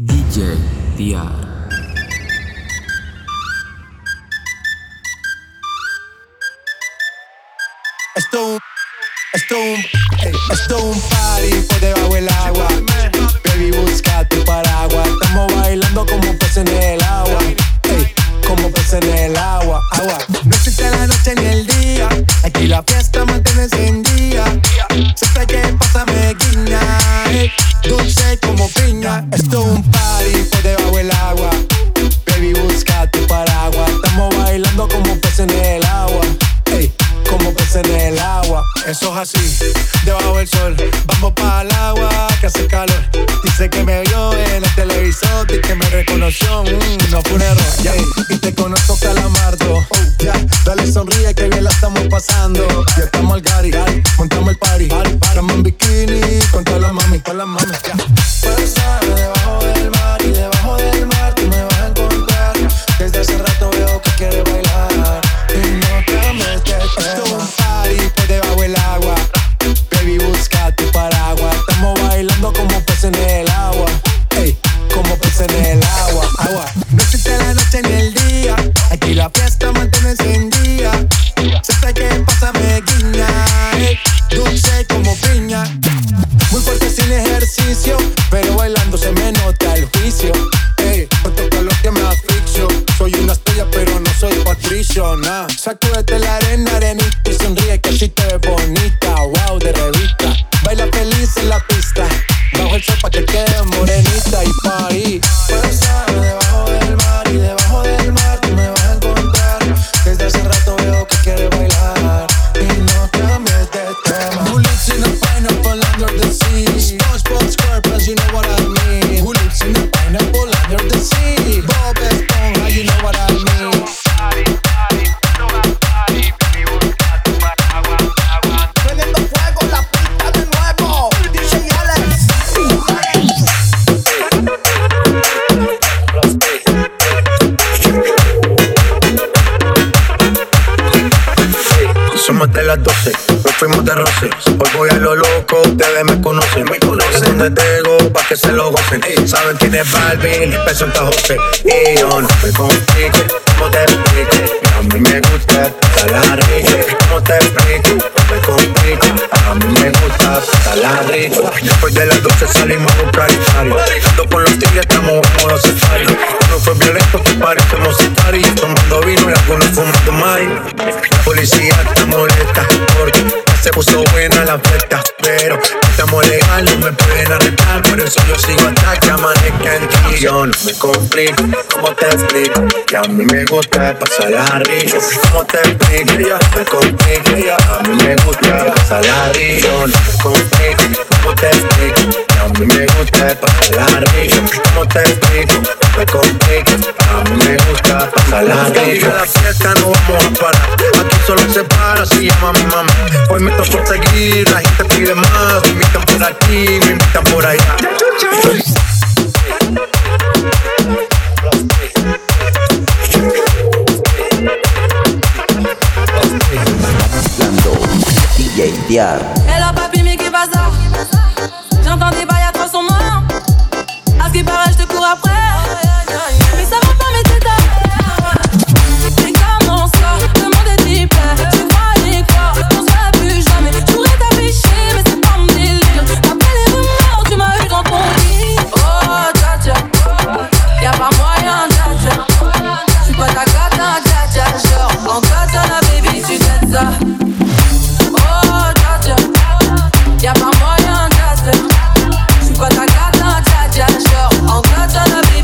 DJ Dyar. Esto es un party por debajo del agua. Baby, busca tu paraguas. Estamos bailando como peces en el agua. Ey, como peces en el agua. No existe la noche ni el día. Aquí la fiesta mantiene encendida. Siempre que pasa me guiña. Ey, dulce como piña. Esto es un party por debajo del agua. Baby, busca tu paraguas. Estamos bailando como peces en el agua. Ey, como peces en el agua. Eso es así, debajo del sol. Vamos para el agua que hace calor. Dice que me vio en el televisor y que me reconoció. No fue un error, yeah. Y te conozco, calamardo. Ya, yeah. Dale, sonríe que bien la estamos pasando. Ya estamos al gari, montamos el party. Estamos en bikini con todas las mami, con las mamis. Ya, puedes estar debajo del mar y debajo del mar tú me vas a encontrar. Desde hace rato veo que quieres bailar y no te metes. En el agua, ey, como pez en el agua. No existe la noche ni el día, aquí la fiesta mantiene encendida. Siempre que pasa me guiña, ey, dulce como piña. Muy fuerte sin ejercicio, pero bailando se me nota el juicio. Ey, protocolo que me asfixio. Soy una estrella pero no soy patricio, nah. Sacúdete la arena, arenita y sonríe que así te ves bonita. Wow, de revista, baila feliz en la pista. Bajo el sol pa' que quede morenita y party. Puedes estar debajo del mar y debajo del mar tú me vas a encontrar. Desde hace rato veo que quieres bailar y no cambies de tema. Who lives in a pineapple under the sea? SpongeBob SquarePants, you know what I mean. Who lives in a pineapple under the sea? Bob Esponja, you know what I mean. De las 12, nos fuimos de roce. Hoy voy a lo loco, ustedes me conocen. Donde tengo pa' que se lo gocen. Saben quién es Balvin, presenta José. Y yo no me complique, como te explique. A mí me gusta hasta la rica. Como te explique, no me complique. A mí me gusta hasta la rica. Después de las 12 salimos a comprar Italia. Ando con los tigres, estamos como los safari. No fue violento, que parecemos safari. Tomando vino y algunos fumando maíz. La policía está molesta porque se puso buena la fiesta. Pero estamos legal, no me pueden arrestar. Por eso yo sigo hasta que amanezca en ti. Yo no me complico, como te explico. Que a mí me gusta pasarla rico. Como te explico, yo me complico. A mí me gusta pasarla rico. Yo no me complico, como te explico. Que a mí me gusta pasarla rico. Como te explico, no me complico. A mí me gusta pasarla rico. A la fiesta no vamos a parar. Aquí solo se para si llama mi mamá. Hoy me toco por seguir, la gente pide más. Me invitan por aquí, me invitan por allá. DJ Dyar. Elle a pas pu mais qui va ça. J'entends des bails à 300 morts. À ce qui paraît, je te cours après. Mais ça va pas mes détails. Mais comment ça? Demandez d'y plaire. Tu croyais quoi? On se l'a plus jamais. J'aurais t'affiché, mais c'est pas mon délire. Après les rumeurs, tu m'as eu dans ton lit. Oh, tcha tcha. Y'a pas moyen, tcha tcha. J'suis pas ta gata, tcha tcha. Genre, en katana, baby, tu t'aides ça. Y'a pas moyen de la faire. J'suis pas ta gata, tcha tcha. Genre, en katana, baby.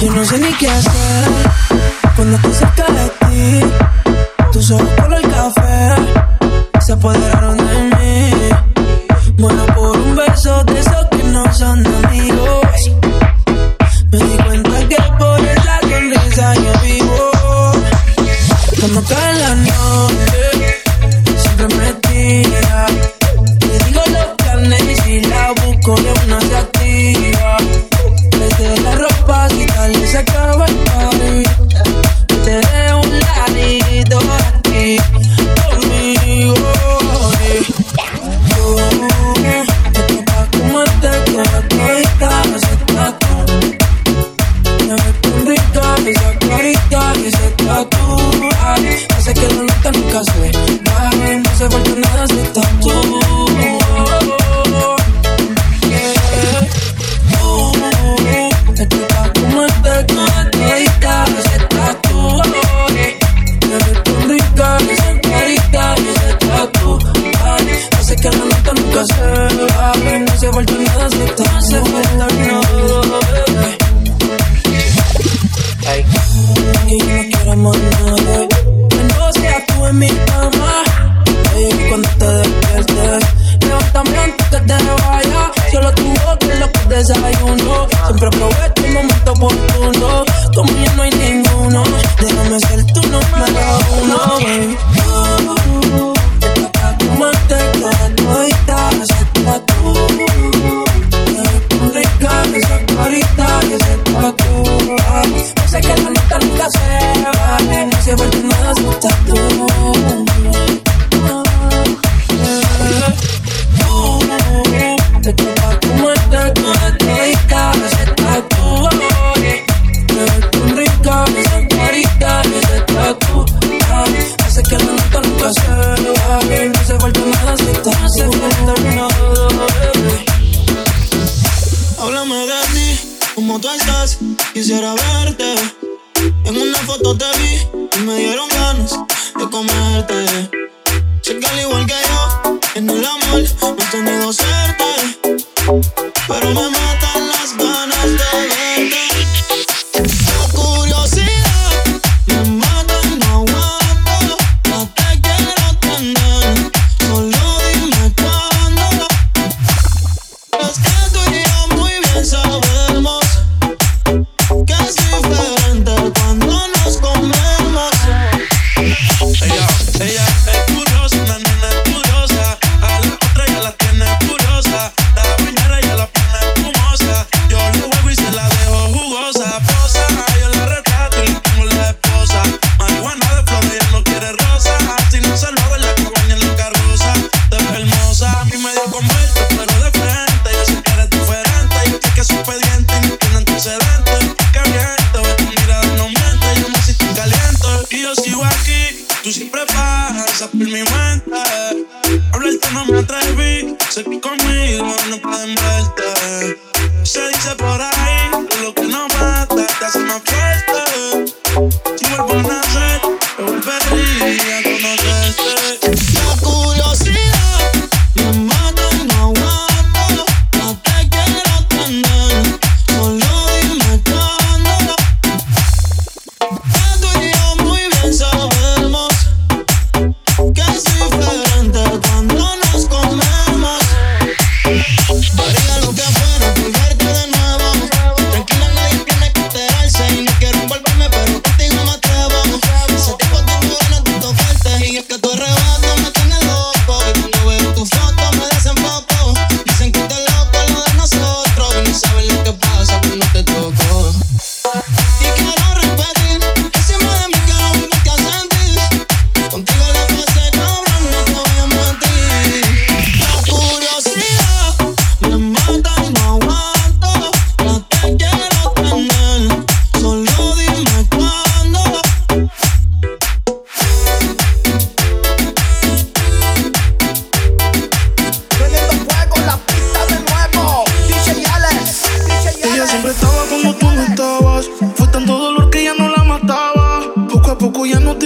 Yo no sé ni qué hacer cuando estoy cerca de ti. Tus ojos color café se apoderaron de mí. Muero por un beso de esos que no son amigos. Me di cuenta que por esa sonrisa yo vivo. Cuando cae la noche siempre me tira. Le digo los carnes y si la busco de una se activa. Desde la ropa si tal se acaba el party. Te de un ladito aquí conmigo. Tú te tocas como te quedas clarita ese tatu. Me ves tan rica esa clarita ese tatu. Hace que la nota nunca se baje, no se falta nada ese tatu. Tú te tocas como te quedas clarita ese tatu. Que la nota nunca se baje, no se vuelve nada, no se vuelve nada. Y yo no quiero más nada que no seas tú en mi cama. Baby, cuando te despiertes levántame antes que te vaya. Solo tu boca es lo que desayuno. Siempre aprovecho el momento oportuno. Como ya no hay ninguno, déjame ser tu número uno.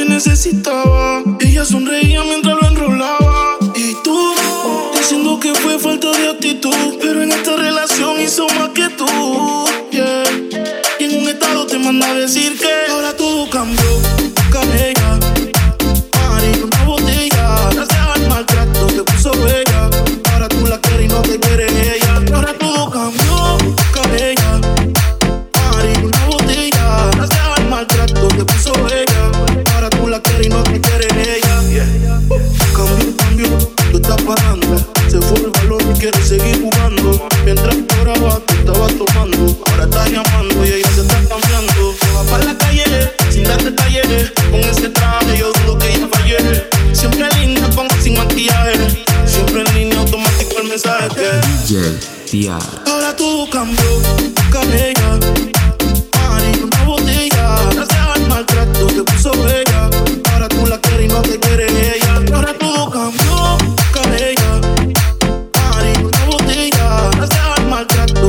Necesitaba, ella sonreía mientras lo enrolaba. Y tú, diciendo que fue falta de actitud, pero en esta relación hizo más que tú, yeah. Y en un estado te manda a decir que ahora todo cambió, carella, party con una botella, gracias al maltrato te puso bella, ahora tú la quieres y no te quieres ella, ahora todo cambió, carella, party con una botella, gracias al maltrato te puso bella, ahora tú la quieres y no te quieres ella, yeah. Cambio, tú estás parando. Se fue el valor y quiere seguir jugando. Mientras lloraba, tú estabas tomando. Ahora estás llamando y ella se está cambiando. Se va para la calle, sin dar detalles. Con ese traje yo dudo que ella falle. Siempre linda, con sin maquillaje. Siempre en línea, automático el mensaje que DJ Dyar. Ahora todo cambió, carella, party con una botella. Gracias al maltrato te puso bella. Ahora tú la quieres y no te quieres ella. Ahora todo cambió, carella.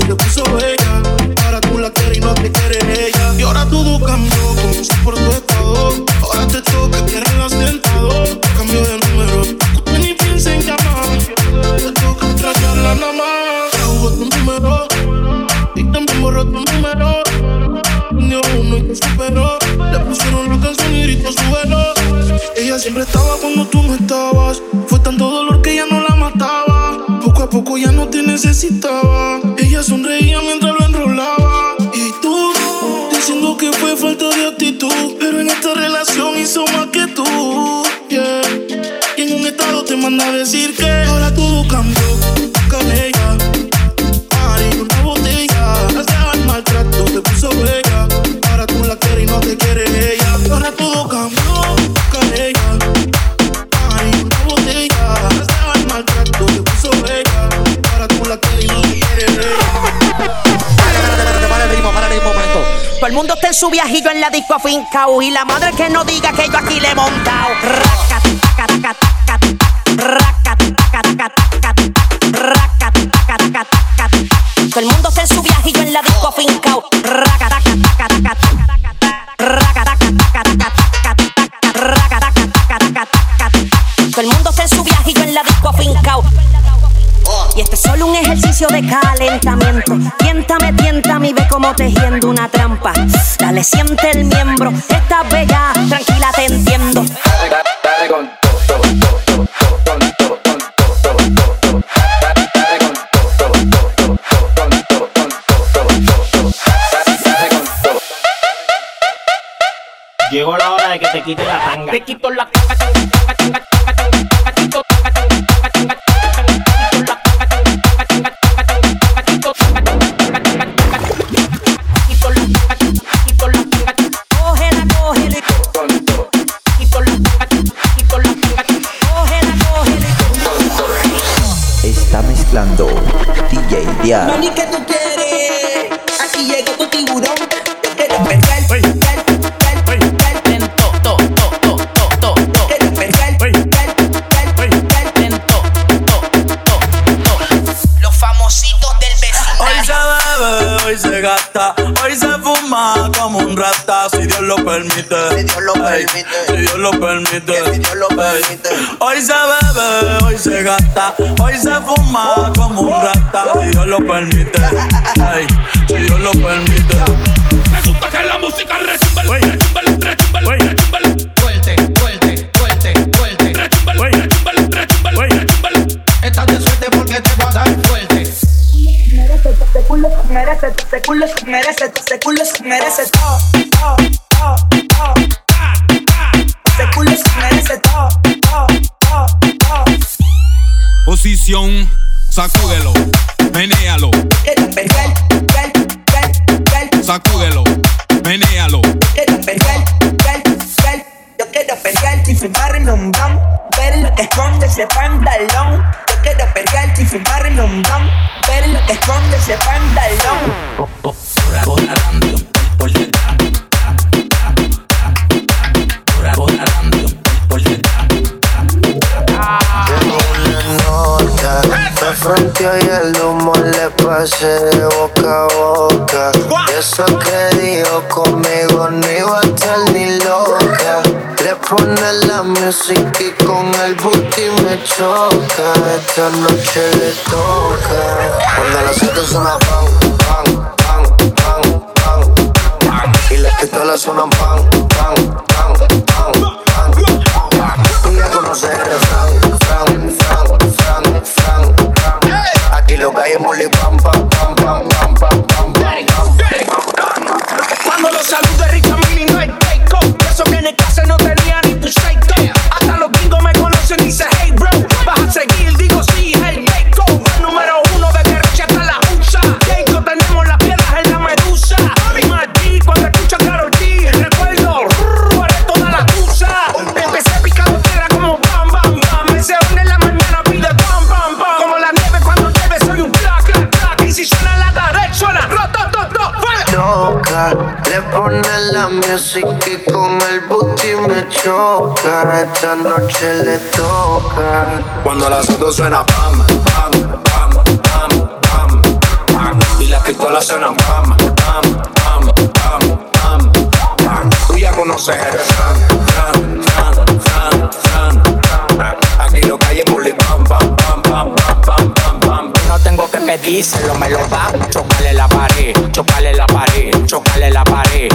Te puso bella, ahora tú la quieres y no te quieres ella. Y ahora todo cambió, como se portó estado. Ahora te toca, quieren las tentado. Cambio de número, ven y piensa en llamar. Te toca tratarla nada más. Ya jugó tu número y también borró tu número. Unió uno y te superó. Le pusieron la canción y gritó su velo. Ella siempre estaba cuando tú no estabas. Fue tanto dolor que ya no la mataba. Poco a poco ya no te necesitaba. Ella sonreía mientras lo enrolaba. Y tú, diciendo que fue falta de actitud, pero en esta relación hizo más que tú, yeah. Y en un estado te manda a decir que ahora todo cambió, carella, party con una botella, gracias al maltrato te puso bella, ahora tú la quieres y no te quieres ella. Ahora todo cambió, carella, party con una botella, gracias al maltrato te puso bella, ahora tú la quieres y no te quieres ella. Todo el mundo está en su viajillo en la disco afincao y la madre que no diga que yo aquí le he montao. Todo el mundo está en su viajillo en la disco afincao. Todo el mundo está en su viajillo en la disco afincao. Y este es solo un ejercicio de calentamiento. Tiéntame, tiéntame y ve cómo te hiendo una trampa. Dale, siente el miembro. Estás bella, tranquila, te entiendo. Dale con todo, todo, todo, todo, todo, todo, todo, todo. Dale con todo, todo, todo, todo, todo, todo, todo. Dale con todo. Llegó la hora de que te quite la tanga. Te quito la tanga, tanga, tanga, tanga, tanga, tanga, tanga, tanga, tanga. DJ Dyar. Mami, ¿qué tú quieres? Aquí llegó tu tiburón. Te quiero perrear, perrear, perrear, perrear. Ten to, to, to, to, to, to. Te quiero perrear, perrear, perrear, perrear. Ten to, to, to, to. Los famositos del vecindario. Hoy se bebe, hoy se gasta, hoy se fuma como un rata. Si Dios lo permite, si Dios lo permite, si Dios lo permite, si Dios lo permite. Hoy se bebe, hoy se gasta, hoy se fuma como un rata. Si Dios lo permite, ay, si Dios lo permite. Me gusta que la música retumbe, retumbe, retumbe, retumbe. Fuerte, fuerte, fuerte, fuerte. Retumbe, retumbe, retumbe, retumbe. Estás de suerte porque te va a dar fuerte. Merece ese culo, merece ese culo, merece todo, todo, todo, todo. Ese culo merece todo, todo, todo, todo. Posición, sacúdelo, menéalo. Quiero perrear, perrear, perrear. Sacúdelo, menéalo. Quiero perrear, perrear, perrear. Yo quiero perrear y fumar en un bong. Ver lo que esconde ese pantalón. Yo quiero perrear y fumar en un bong. Ver lo que esconde ese pantalón. Ahora dando un por detrás. Ahora dando un por detrás. De frente y el humo le pasé de boca a boca. Y eso que dijo conmigo no iba a estar ni loca. con el music y con el booty me choca. Esta noche le toca. Cuando las siete suena pan, pan, pan, pan, pan, pan. Y las pistolas suenan pan, pan, pan, pan, pan. Y ya conoces el refrán, fran, fran, fran, fran. Aquí lo que hay es muli pam, pam, pam, pam, pam, pam, pam, pam. Cuando los saludos Rica Mili no hay take off. Eso que en el caso no tenía ni tu shake off. Hasta los gringos me conocen y dicen hey bro. Vas a seguir, digo sí, hey Deco. Número uno de guerrilla hasta la USA. Deco, tenemos las piedras en la medusa. Y Martí, cuando escucho a Karol G, recuerdo, haré toda la tusa. Empecé picando tierra como bam, bam, bam. Me se une en la mañana, pide bam, bam, bam. Como la nieve cuando llueve, soy un black, black, black. Y si suena la daré, suena roto, roto, roto, roto. Le pone la music y con el booty me choca. Esta noche le toca. Cuando el asunto suena pam, pam, pam, pam, pam, pam. Y las pistolas suenan pam, pam, pam, pam, pam, pam. Tú ya conoces el fran, fran, fran, fran, fran. Aquí lo que hay es bully pam, pam, pam, pam, pam, pam, pam, pam. No tengo que pedírselo, me lo da. Chócale la pared, chócale la pared, chócale la pared.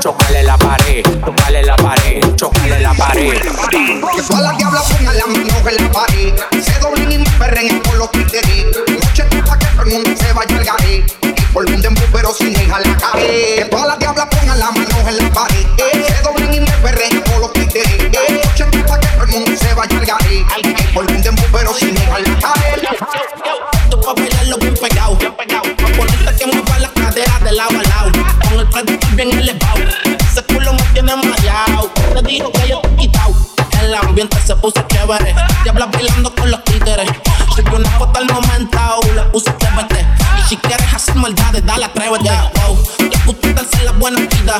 Chócale la pared, chócale la pared, chócale la pared. Que todas las diablas pongan las manos en la pared. Se doblen y me perren por los criteris. Noche pa' que todo el mundo se vaya al garé. Y por un dembú pero sin dejar la cabeza. Que todas las diablas pongan las manos en la pared. Se doblen y me perren por los criteris. Noche pa' que todo el mundo se vaya al garé. Y por un dembú pero sin dejar la cabeza. Tú pa' bailarlo bien pegado. Por esta que mueva las caderas de lado a lado. Con el plato bien elevado. Ese culo me tiene mareado. Te dijo que yo te he quitado. El ambiente se puso chévere. Diabla bailando con los títeres. Soy una foto al momentao. Le puse chévere. Y si quieres hacer maldades, dale, atrévete. Oh, le gusta darse la buena vida.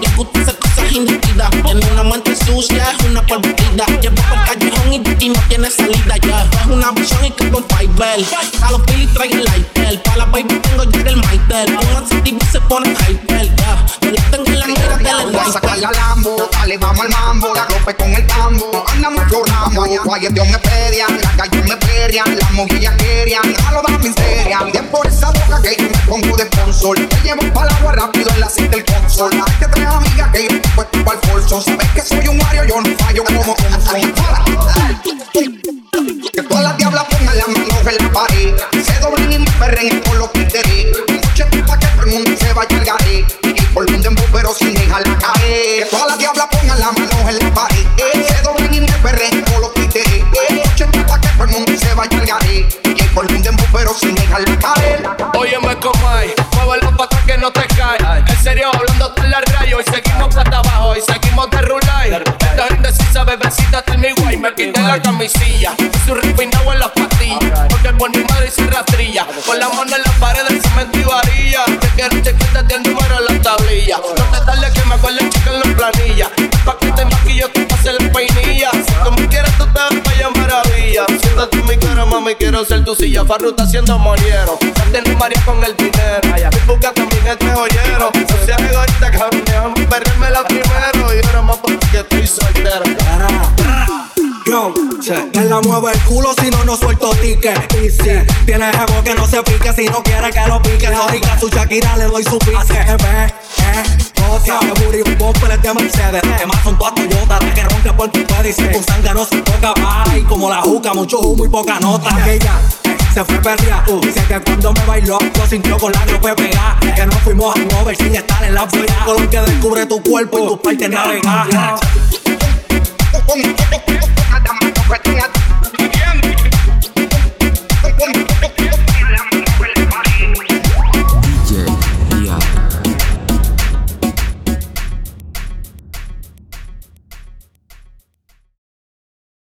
Le gusta hacer cosas indebidas. Tiene una mente sucia, es una polvida. Llevo por callejón y no tiene salida ya. Es una visión y que con Fiverr. A los pili trae el lighter. Pa' la baby tengo yo el Maitel. Un adjetivo se pone hyper. Yo le tengo en la mira del Maitel. Sacar la Lambo, dale, vamos al mambo. La rompe con el tambo, andamos florando. Guayas Dios me pedian, las calles me perrian. Las mujeres querían, a lo da miseria. Bien por esa boca que yo me pongo de sponsor. Te llevo pa' la agua rápido en la cinta del console. Las que tres amigas que yo me puesto pa'l forzo. Sabes que soy un Mario, yo no fallo como Conson. Que todas las diablas pongan las manos en la pared. Se doblen y me perren por los títeres. Escuchen pa' que todo el mundo se vaya al garé. Y por un dembow pero sin dejarla caer. Que todas las diablas pongan las manos en la pared. Se doblen y me perren por los títeres. Escuchen pa' que todo el mundo se vaya al garé. Por un dembow pero sin dejarla caer. Óyeme comay, muévelo pa' atrás que no te cae. En serio hablando hasta el rayo. Y seguimos plata abajo y seguimos de rulay. Esta gente sí sabe, bebecita está en mi guay. Me quité la camisilla, su refinado en las pastillas. Porque por mi madre hice rastrilla. Con la mano en las paredes, cemento y varilla. Te quiero chequearte el número en las tablillas. No te tardes que me acuerden checar las planillas. Pa' que te maquillo, te pase la peinilla. Si tú me quieres, tú te vas para allá maravilla. Siéntate en mi cara, mami, quiero ser tu silla. Farruko está siendo moliero. Tiene María con el dinero. Mi busca también este joyero. No seas egoísta, cabrón. Déjame perderme la primero. Y ahora más porque estoy soltero. Yo, que la mueve el culo si no, no suelto ticket. Y si tienes algo que no se pique, si no quiere que lo pique, ahorita su Shakira le doy su pique. Así que José, que booty, un bumper de Mercedes. Además son todas Toyota, que ronca porque puede. Y si tu sangre no se toca, ay, como la juca, mucho humo y poca nota. Se fue perrea, dice que cuando me bailó, lo sintió con la que pegá. Que no fuimos a mover sin estar en la folla. Con lo que descubre tu cuerpo y tus partes navegar.